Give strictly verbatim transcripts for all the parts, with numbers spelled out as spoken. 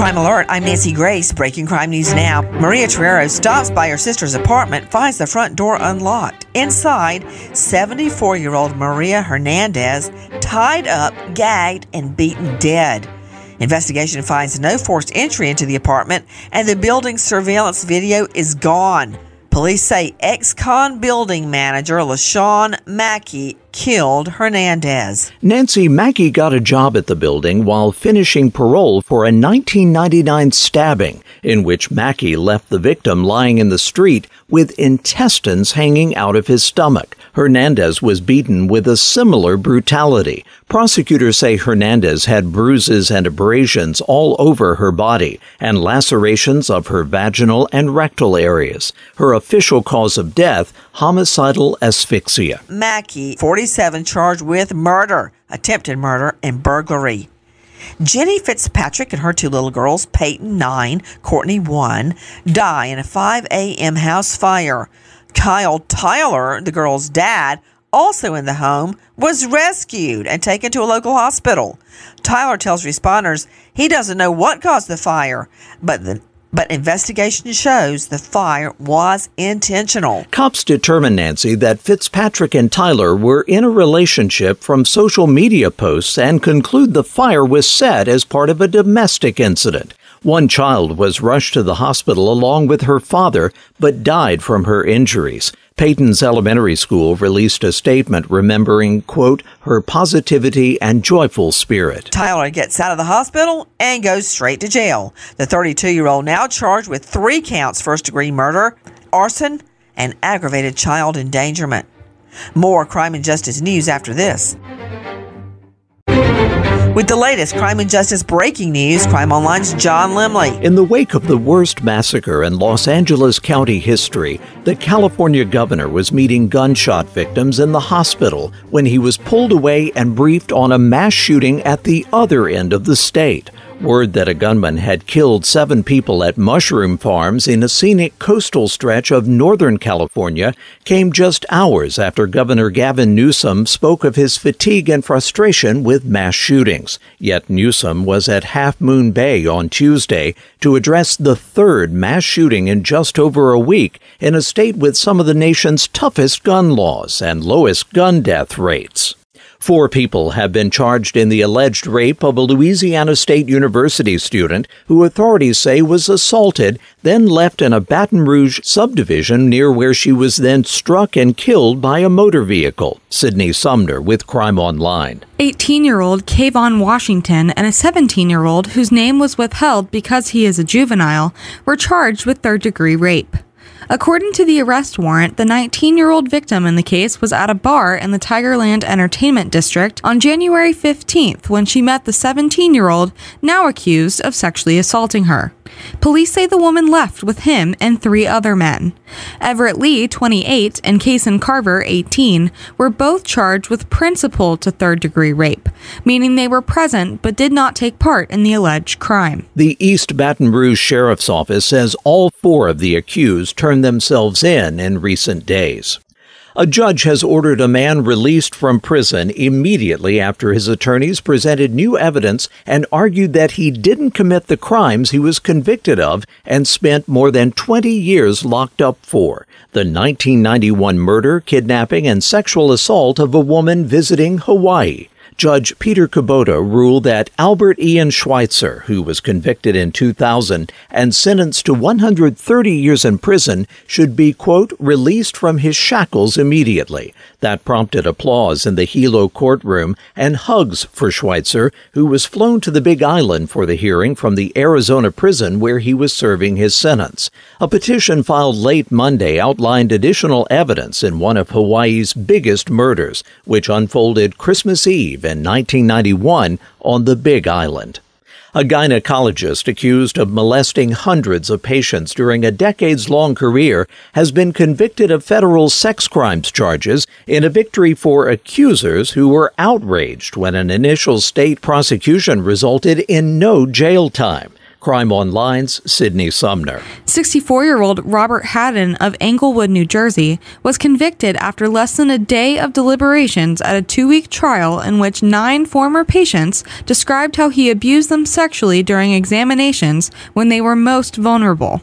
Crime Alert, I'm Nancy Grace, breaking crime news now. Maria Torero stops by her sister's apartment, finds the front door unlocked. Inside, seventy-four-year-old Maria Hernandez, tied up, gagged, and beaten dead. Investigation finds no forced entry into the apartment, and the building's surveillance video is gone. Police say ex-con building manager LaShawn Mackey killed Hernandez. Nancy Mackey got a job at the building while finishing parole for a nineteen ninety-nine stabbing in which Mackey left the victim lying in the street with intestines hanging out of his stomach. Hernandez was beaten with a similar brutality. Prosecutors say Hernandez had bruises and abrasions all over her body and lacerations of her vaginal and rectal areas. Her official cause of death, homicidal asphyxia. Mackey, forty-seven, charged with murder, attempted murder, and burglary. Jenny Fitzpatrick and her two little girls, Peyton, nine, Courtney, one, die in a five a.m. house fire. Kyle Tyler, the girl's dad, also in the home, was rescued and taken to a local hospital. Tyler tells responders he doesn't know what caused the fire, but the But investigation shows the fire was intentional. Cops determined, Nancy, that Fitzpatrick and Tyler were in a relationship from social media posts and conclude the fire was set as part of a domestic incident. One child was rushed to the hospital along with her father, but died from her injuries. Peyton's elementary school released a statement remembering, quote, her positivity and joyful spirit. Tyler gets out of the hospital and goes straight to jail. The thirty-two-year-old now charged with three counts first-degree murder, arson, and aggravated child endangerment. More crime and justice news after this. With the latest crime and justice breaking news, Crime Online's John Lemley. In the wake of the worst massacre in Los Angeles County history, the California governor was meeting gunshot victims in the hospital when he was pulled away and briefed on a mass shooting at the other end of the state. Word that a gunman had killed seven people at mushroom farms in a scenic coastal stretch of Northern California came just hours after Governor Gavin Newsom spoke of his fatigue and frustration with mass shootings. Yet Newsom was at Half Moon Bay on Tuesday to address the third mass shooting in just over a week in a state with some of the nation's toughest gun laws and lowest gun death rates. Four people have been charged in the alleged rape of a Louisiana State University student who authorities say was assaulted, then left in a Baton Rouge subdivision near where she was then struck and killed by a motor vehicle. Sydney Sumner with Crime Online. eighteen-year-old Kayvon Washington and a seventeen-year-old whose name was withheld because he is a juvenile were charged with third-degree rape. According to the arrest warrant, the nineteen-year-old victim in the case was at a bar in the Tigerland Entertainment District on January fifteenth when she met the seventeen-year-old, now accused of sexually assaulting her. Police say the woman left with him and three other men. Everett Lee, twenty-eight, and Casen Carver, eighteen, were both charged with principal to third-degree rape, meaning they were present but did not take part in the alleged crime. The East Baton Rouge Sheriff's Office says all four of the accused turned themselves in in recent days. A judge has ordered a man released from prison immediately after his attorneys presented new evidence and argued that he didn't commit the crimes he was convicted of and spent more than twenty years locked up for. The nineteen ninety-one murder, kidnapping, and sexual assault of a woman visiting Hawaii. Judge Peter Kubota ruled that Albert Ian Schweitzer, who was convicted in two thousand and sentenced to one hundred thirty years in prison, should be, quote, released from his shackles immediately. That prompted applause in the Hilo courtroom and hugs for Schweitzer, who was flown to the Big Island for the hearing from the Arizona prison where he was serving his sentence. A petition filed late Monday outlined additional evidence in one of Hawaii's biggest murders, which unfolded Christmas Eve in nineteen ninety-one on the Big Island. A gynecologist accused of molesting hundreds of patients during a decades-long career has been convicted of federal sex crimes charges in a victory for accusers who were outraged when an initial state prosecution resulted in no jail time. Crime Online's Sydney Sumner. sixty-four-year-old Robert Hadden of Englewood, New Jersey, was convicted after less than a day of deliberations at a two-week trial in which nine former patients described how he abused them sexually during examinations when they were most vulnerable.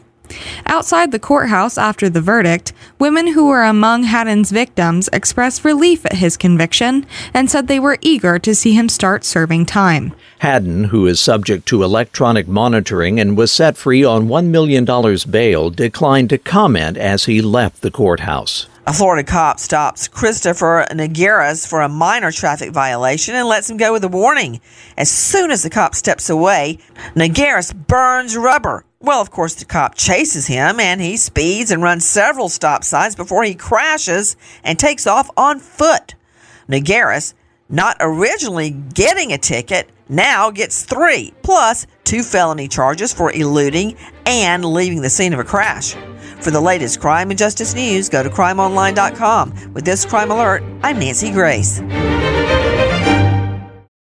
Outside the courthouse after the verdict, women who were among Hadden's victims expressed relief at his conviction and said they were eager to see him start serving time. Hadden, who is subject to electronic monitoring and was set free on one million dollars bail, declined to comment as he left the courthouse. A Florida cop stops Christopher Nogueras for a minor traffic violation and lets him go with a warning. As soon as the cop steps away, Nogueras burns rubber. Well, of course, the cop chases him, and he speeds and runs several stop signs before he crashes and takes off on foot. Nogueras, not originally getting a ticket, now gets three, plus two felony charges for eluding and leaving the scene of a crash. For the latest crime and justice news, go to crime online dot com. With this crime alert, I'm Nancy Grace.